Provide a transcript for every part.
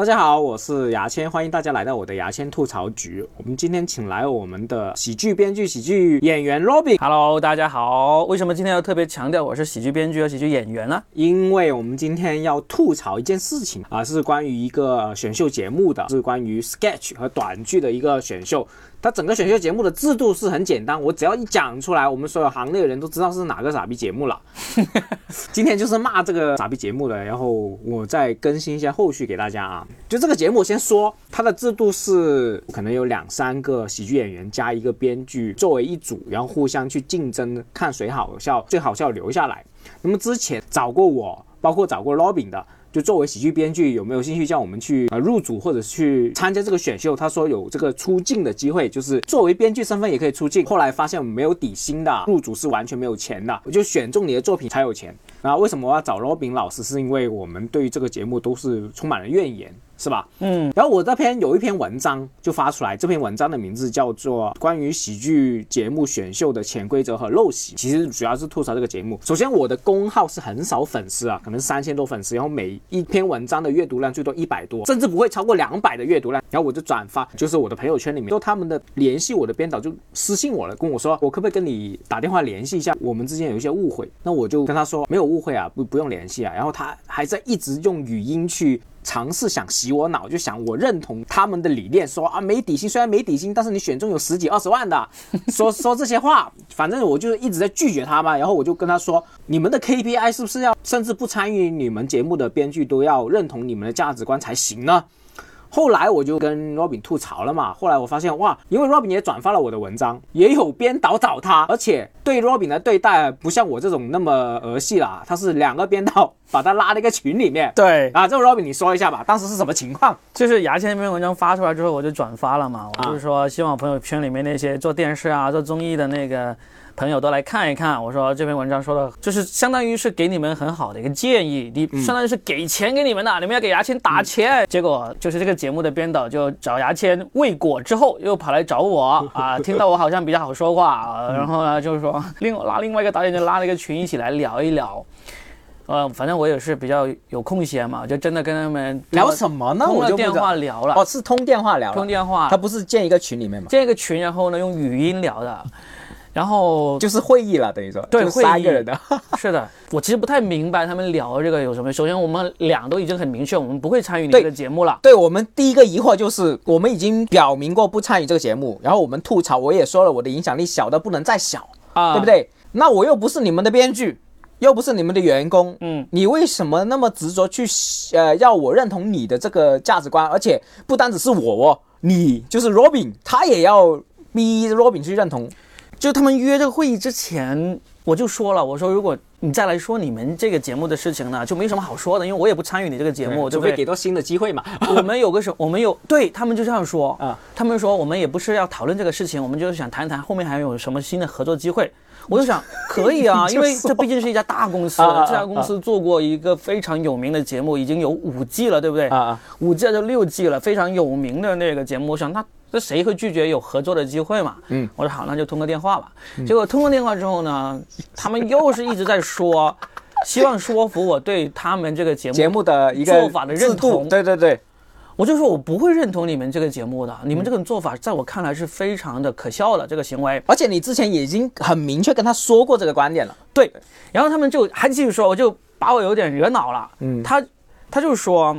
大家好，我是牙签，欢迎大家来到我的牙签吐槽局。我们今天请来我们的喜剧编剧、喜剧演员 Robin。Hello， 大家好。为什么今天要特别强调我是喜剧编剧和喜剧演员呢？因为我们今天要吐槽一件事情啊，是关于一个选秀节目的，是关于 sketch 和短剧的一个选秀。它整个选秀节目的制度是很简单，我只要一讲出来，我们所有行内的人都知道是哪个傻逼节目了。今天就是骂这个傻逼节目的，然后我再更新一下后续给大家啊。就这个节目先说，它的制度是可能有2-3个喜剧演员加一个编剧作为一组，然后互相去竞争，看谁好笑，最好笑留下来。那么之前找过我，包括找过 Robin 的，就作为喜剧编剧有没有兴趣叫我们去入组或者去参加这个选秀，他说有这个出镜的机会，就是作为编剧身份也可以出镜。后来发现我们没有底薪的，入组是完全没有钱的，我就选中你的作品才有钱。然后为什么我要找 Robin 老师，是因为我们对于这个节目都是充满了怨言，是吧？嗯，然后我这篇有一篇文章就发出来，这篇文章的名字叫做关于喜剧节目选秀的潜规则和陋习，其实主要是吐槽这个节目。首先我的公号是很少粉丝啊，可能3000多粉丝，然后每一篇文章的阅读量最多100多，甚至不会超过200的阅读量。然后我就转发，就是我的朋友圈里面都他们的联系我的编导就私信我了，跟我说我可不可以跟你打电话联系一下，我们之间有一些误会。那我就跟他说没有误会啊，不用联系啊。然后他还在一直用语音去尝试想洗我脑，就想我认同他们的理念，说啊没底薪，虽然没底薪但是你选中有10几20万的，说这些话。反正我就一直在拒绝他嘛。然后我就跟他说，你们的 KPI 是不是要甚至不参与你们节目的编剧都要认同你们的价值观才行呢？后来我就跟 Robin 吐槽了嘛。后来我发现哇，因为 Robin 也转发了我的文章，也有编导找他，而且对 Robin 的对待不像我这种那么儿戏啦，他是2个编导把他拉到一个群里面。对啊，这个 Robin 你说一下吧，当时是什么情况？就是牙签那篇文章发出来之后我就转发了嘛，我就是说希望朋友圈里面那些做电视啊做综艺的那个朋友都来看一看，我说这篇文章说的就是相当于是给你们很好的一个建议，你相当于是给钱给你们的，你们要给牙签打钱。结果就是这个节目的编导就找牙签未果之后又跑来找我啊，听到我好像比较好说话啊，然后呢就是说另外一个导演就拉了一个群一起来聊一聊。反正我也是比较有空闲嘛，就真的跟他们聊什么呢？我就电话聊了。哦，是通电话聊了。通电话，他不是建一个群里面吗？建一个群，然后呢用语音聊的，然后就是会议了，等于说对，就是3个人的。是的，我其实不太明白他们聊这个有什么。首先我们2都已经很明确，我们不会参与你这个节目了。对，我们第一个疑惑就是我们已经表明过不参与这个节目，然后我们吐槽，我也说了我的影响力小到不能再小啊，对不对？那我又不是你们的编剧，又不是你们的员工，你为什么那么执着去要我认同你的这个价值观？而且不单只是我哦，你就是 Robin 他也要逼 Robin 去认同。就他们约这个会议之前我就说了，我说如果你再来说你们这个节目的事情呢就没什么好说的，因为我也不参与你这个节目，对不对？就会给到新的机会嘛。我们有对他们就这样说啊，他们说我们也不是要讨论这个事情，我们就是想谈谈后面还有什么新的合作机会。我就想可以啊，因为这毕竟是一家大公司，这家公司做过一个非常有名的节目，已经有5季了，对不对？5季了就6季了，非常有名的那个节目，我想那谁会拒绝有合作的机会嘛？我说好，那就通个电话吧。结果通过电话之后呢，他们又是一直在说，希望说服我对他们这个节目的一个做法的认同。对对对，我就说我不会认同你们这个节目的，你们这种做法在我看来是非常的可笑的这个行为。而且你之前已经很明确跟他说过这个观点了。对，然后他们就还继续说，我就把我有点惹恼了。他就说。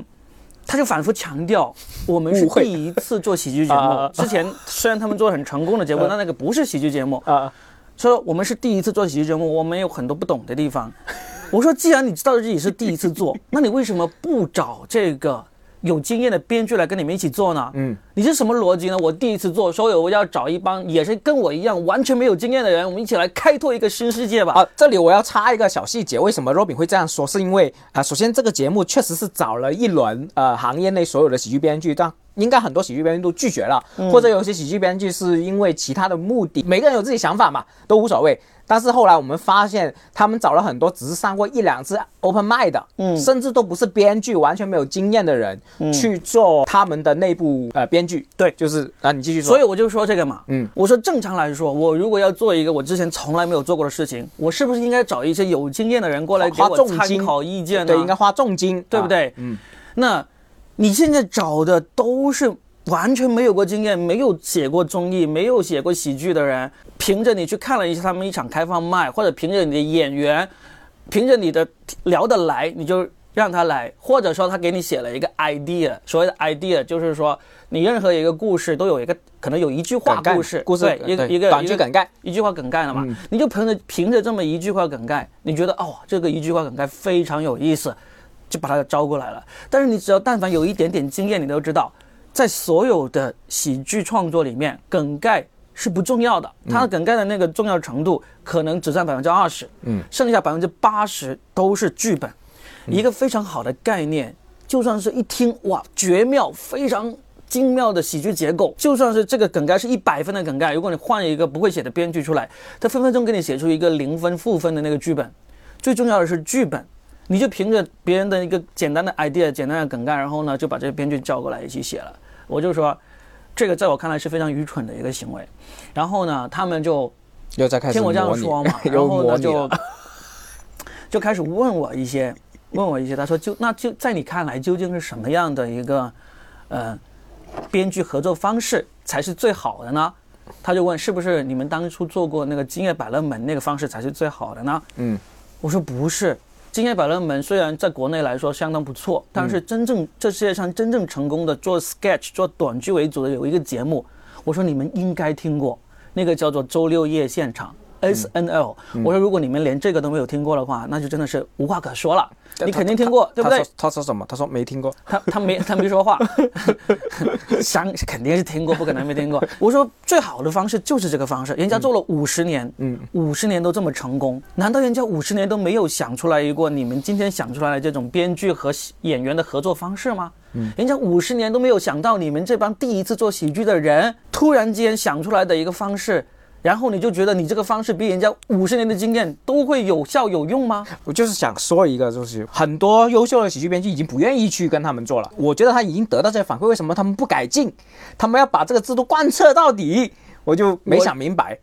他就反复强调我们是第一次做喜剧节目，之前虽然他们做很成功的节目，但那个不是喜剧节目啊，说我们是第一次做喜剧节目，我们有很多不懂的地方。我说既然你知道自己是第一次做，那你为什么不找这个有经验的编剧来跟你们一起做呢？你是什么逻辑呢？我第一次做，所以我要找一帮也是跟我一样完全没有经验的人，我们一起来开拓一个新世界吧。这里我要插一个小细节，为什么 Robin 会这样说，是因为首先这个节目确实是找了一轮行业内所有的喜剧编剧，但应该很多喜剧编剧都拒绝了，或者有些喜剧编剧是因为其他的目的，每个人有自己想法嘛，都无所谓。但是后来我们发现他们找了很多只是上过1-2次 open mic 的，甚至都不是编剧，完全没有经验的人去做他们的内部编剧。对，就是你继续说。所以我就说这个嘛，我说正常来说，我如果要做一个我之前从来没有做过的事情，我是不是应该找一些有经验的人过来给我参考意见呢？对，应该花重金，对不对？那你现在找的都是完全没有过经验，没有写过综艺，没有写过喜剧的人，凭着你去看了一下他们一场开放麦，或者凭着你的演员，凭着你的聊得来，你就让他来，或者说他给你写了一个 idea， 所谓的 idea 就是说你任何一个故事都有一个可能有一句话故事对一个短句梗概，一句话梗概了嘛，你就凭着这么一句话梗概，你觉得哦这个一句话梗概非常有意思，就把他招过来了。但是你只要但凡有一点点经验，你都知道在所有的喜剧创作里面梗概是不重要的，它的梗概的那个重要程度可能只占 20%， 剩下 80% 都是剧本。一个非常好的概念，就算是一听哇绝妙非常精妙的喜剧结构，就算是这个梗概是100分的梗概，如果你换一个不会写的编剧出来，他分分钟给你写出一个零分负分的那个剧本。最重要的是剧本，你就凭着别人的一个简单的 idea 简单的梗概，然后呢就把这个编剧叫过来一起写了。我就说这个在我看来是非常愚蠢的一个行为。然后呢他们就又在开始听我这样说嘛，然后呢就开始问我一些，他说那就在你看来究竟是什么样的一个编剧合作方式才是最好的呢？他就问是不是你们当初做过那个今夜百乐门那个方式才是最好的呢？我说不是，今夜百乐门虽然在国内来说相当不错，但是真正这世界上真正成功的做 sketch 做短剧为主的有一个节目，我说你们应该听过，那个叫做周六夜现场 SNL， 我说如果你们连这个都没有听过的话，那就真的是无话可说了。你肯定听过对不对？他说什么？他说没听过。他没说话想肯定是听过，不可能没听过。我说最好的方式就是这个方式，人家做了50年，50年都这么成功，难道人家50年都没有想出来一个你们今天想出来的这种编剧和演员的合作方式吗？人家50年都没有想到你们这帮第一次做喜剧的人突然间想出来的一个方式，然后你就觉得你这个方式比人家50年的经验都会有效有用吗？我就是想说一个，就是很多优秀的喜剧编剧已经不愿意去跟他们做了，我觉得他已经得到这些反馈，为什么他们不改进？他们要把这个制度贯彻到底，我就没想明白。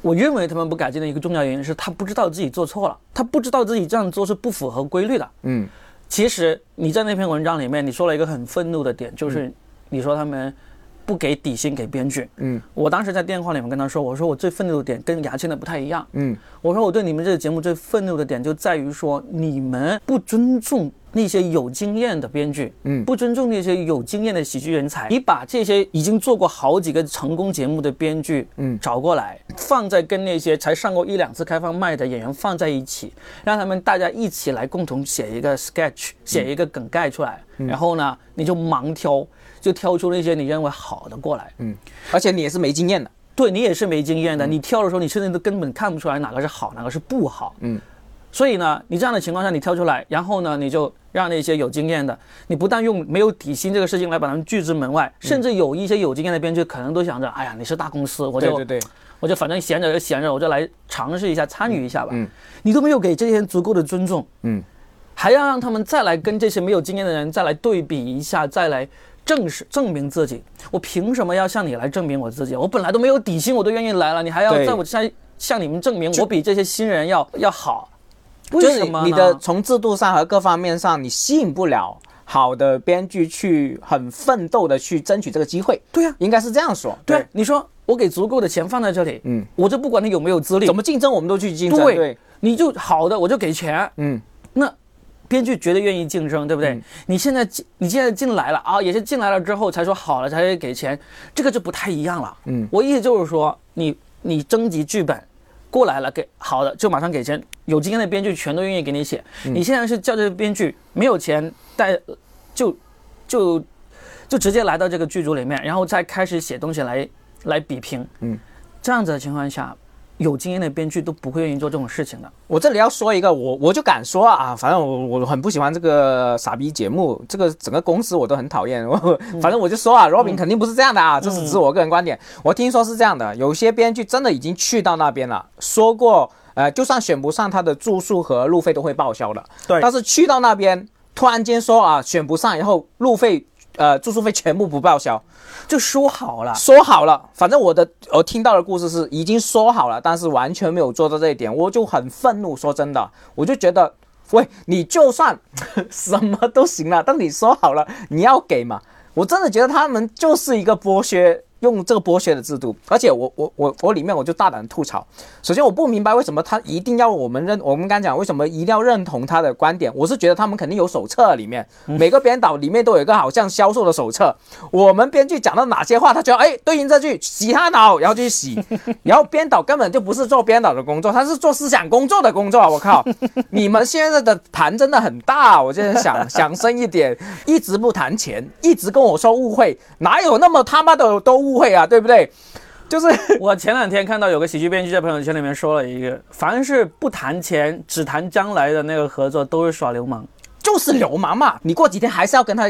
我认为他们不改进的一个重要原因是他不知道自己做错了，他不知道自己这样做是不符合规律的。其实你在那篇文章里面你说了一个很愤怒的点，就是你说他们不给底薪给编剧。我当时在电话里面跟他说，我说我最愤怒的点跟牙签的不太一样。我说我对你们这个节目最愤怒的点就在于说你们不尊重那些有经验的编剧，不尊重那些有经验的喜剧人才。你把这些已经做过好几个成功节目的编剧找过来，放在跟那些才上过1-2次开放麦的演员放在一起，让他们大家一起来共同写一个 sketch， 写一个梗概出来，然后呢你就盲挑，就挑出那些你认为好的过来。而且你也是没经验的。对，你也是没经验的，你挑的时候你甚至都根本看不出来哪个是好哪个是不好。所以呢你这样的情况下你挑出来，然后呢你就让那些有经验的，你不但用没有底薪这个事情来把他们拒之门外，甚至有一些有经验的编剧可能都想着哎呀你是大公司，我就反正闲着就闲着，我就来尝试一下参与一下吧。你都没有给这些人足够的尊重，还要让他们再来跟这些没有经验的人再来对比一下，再来证明自己。我凭什么要向你来证明我自己？我本来都没有底薪我都愿意来了，你还要在我向你们证明我比这些新人要好，为什么呢？就是你的从制度上和各方面上你吸引不了好的编剧去很奋斗的去争取这个机会。对啊，应该是这样说。 对，你说我给足够的钱放在这里，我就不管你有没有资历，怎么竞争我们都去竞争。 对，你就好的我就给钱，那编剧绝对愿意竞争，对不对？你现在进来了啊，也是进来了之后才说好了才给钱，这个就不太一样了。我意思就是说你征集剧本过来了，给好的就马上给钱，有经验的编剧全都愿意给你写。你现在是叫这些编剧没有钱带就直接来到这个剧组里面，然后再开始写东西来比拼。这样子的情况下有经验的编剧都不会愿意做这种事情的。我这里要说一个，我就敢说啊，反正我很不喜欢这个傻逼节目，这个整个公司我都很讨厌。反正我就说啊， Robin 肯定不是这样的啊，这只是我个人观点。我听说是这样的，有些编剧真的已经去到那边了，说过就算选不上他的住宿和路费都会报销的。对。但是去到那边突然间说啊选不上，然后路费住宿费全部不报销，就说好了。反正我听到的故事是已经说好了，但是完全没有做到这一点，我就很愤怒。说真的，我就觉得喂，你就算什么都行了，但你说好了你要给嘛。我真的觉得他们就是一个剥削，用这个剥削的制度。而且我里面我就大胆吐槽，首先我不明白为什么他一定要我们刚讲为什么一定要认同他的观点。我是觉得他们肯定有手册，里面每个编导里面都有一个好像销售的手册，我们编剧讲到哪些话他觉得哎对应这句洗他脑，然后就去洗。然后编导根本就不是做编导的工作，他是做思想工作的工作啊！我靠，你们现在的盘真的很大，我就是想深一点，一直不谈钱，一直跟我说误会，哪有那么他妈的都误会啊，对不对？就是我前两天看到有个喜剧编剧在朋友圈里面说了一个，凡是不谈钱只谈将来的那个合作都是耍流氓，就是流氓嘛。你过几天还是要跟他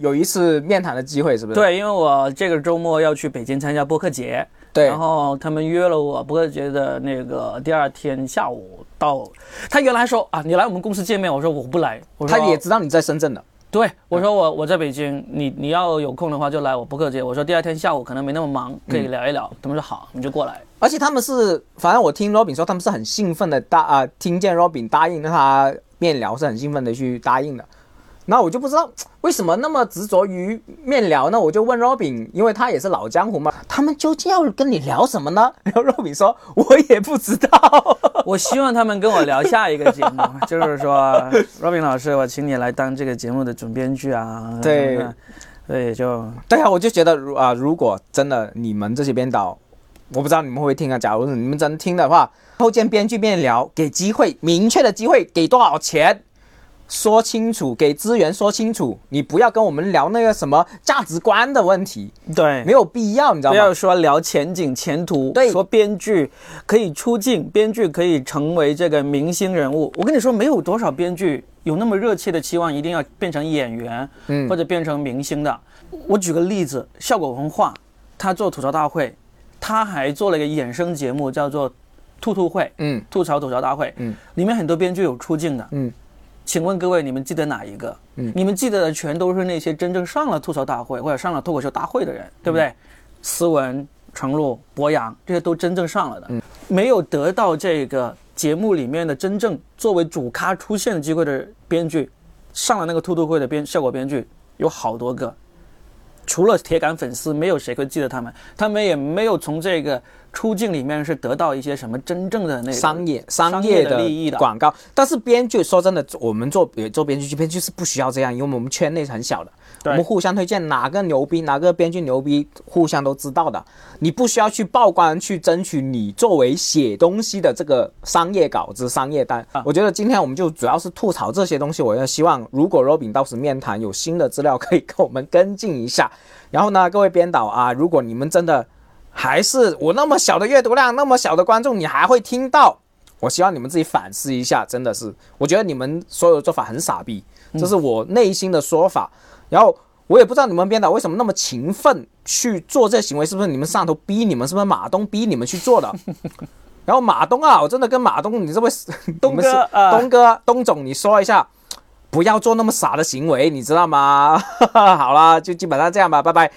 有一次面谈的机会，是不是？对，因为我这个周末要去北京参加播客节，对，然后他们约了我播客节的那个第二天下午到。他原来说啊，你来我们公司见面，我说我不来，我说他也知道你在深圳了。对，我说我在北京，你要有空的话就来我播客节。我说第二天下午可能没那么忙，可以聊一聊。他们说好，你就过来。而且他们是，反正我听 Robin 说，他们是很兴奋的听见 Robin 答应跟他面聊，是很兴奋的去答应的。那我就不知道为什么那么执着于面聊呢？我就问 Robin， 因为他也是老江湖嘛，他们究竟要跟你聊什么呢？然后 Robin 说，我也不知道。我希望他们跟我聊下一个节目，就是说 ，Robin 老师，我请你来当这个节目的总编剧啊。对，对，对啊，我就觉得如果真的你们这些编导，我不知道你们会不会听啊。假如你们真听的话，后见编剧面聊，给机会，明确的机会，给多少钱？说清楚，给资源说清楚，你不要跟我们聊那个什么价值观的问题，对，没有必要，你知道吗？不要说聊前景前途，对，说编剧可以出镜，编剧可以成为这个明星人物。我跟你说，没有多少编剧有那么热切的期望一定要变成演员，或者变成明星的。我举个例子，笑果文化，他做吐槽大会，他还做了一个衍生节目叫做吐吐会，吐槽大会，里面很多编剧有出镜的，请问各位，你们记得哪一个？你们记得的全都是那些真正上了吐槽大会或者上了脱口秀大会的人，对不对？斯文、程璐、博洋，这些都真正上了的，没有得到这个节目里面的真正作为主咖出现的机会的编剧，上了那个吐吐会的效果编剧有好多个，除了铁杆粉丝，没有谁会记得他们，他们也没有从这个出镜里面是得到一些什么真正的那个商业的利益的广告。但是编剧说真的，我们做编剧是不需要这样，因为我们圈内很小的，我们互相推荐哪个牛逼，哪个编剧牛逼，互相都知道的。你不需要去曝光去争取你作为写东西的这个商业稿子、商业单。我觉得今天我们就主要是吐槽这些东西。我也希望如果 Robin 到时面谈有新的资料，可以跟我们跟进一下。然后呢，各位编导啊，如果你们真的还是我那么小的阅读量，那么小的观众，你还会听到，我希望你们自己反思一下。真的是，我觉得你们所有的做法很傻逼，这是我内心的说法。然后我也不知道你们编导为什么那么勤奋去做这行为，是不是你们上头逼你们，是不是马东逼你们去做的？然后马东啊，我真的跟马东，你这位东哥东总，你说一下，不要做那么傻的行为，你知道吗？好啦，就基本上这样吧，拜拜。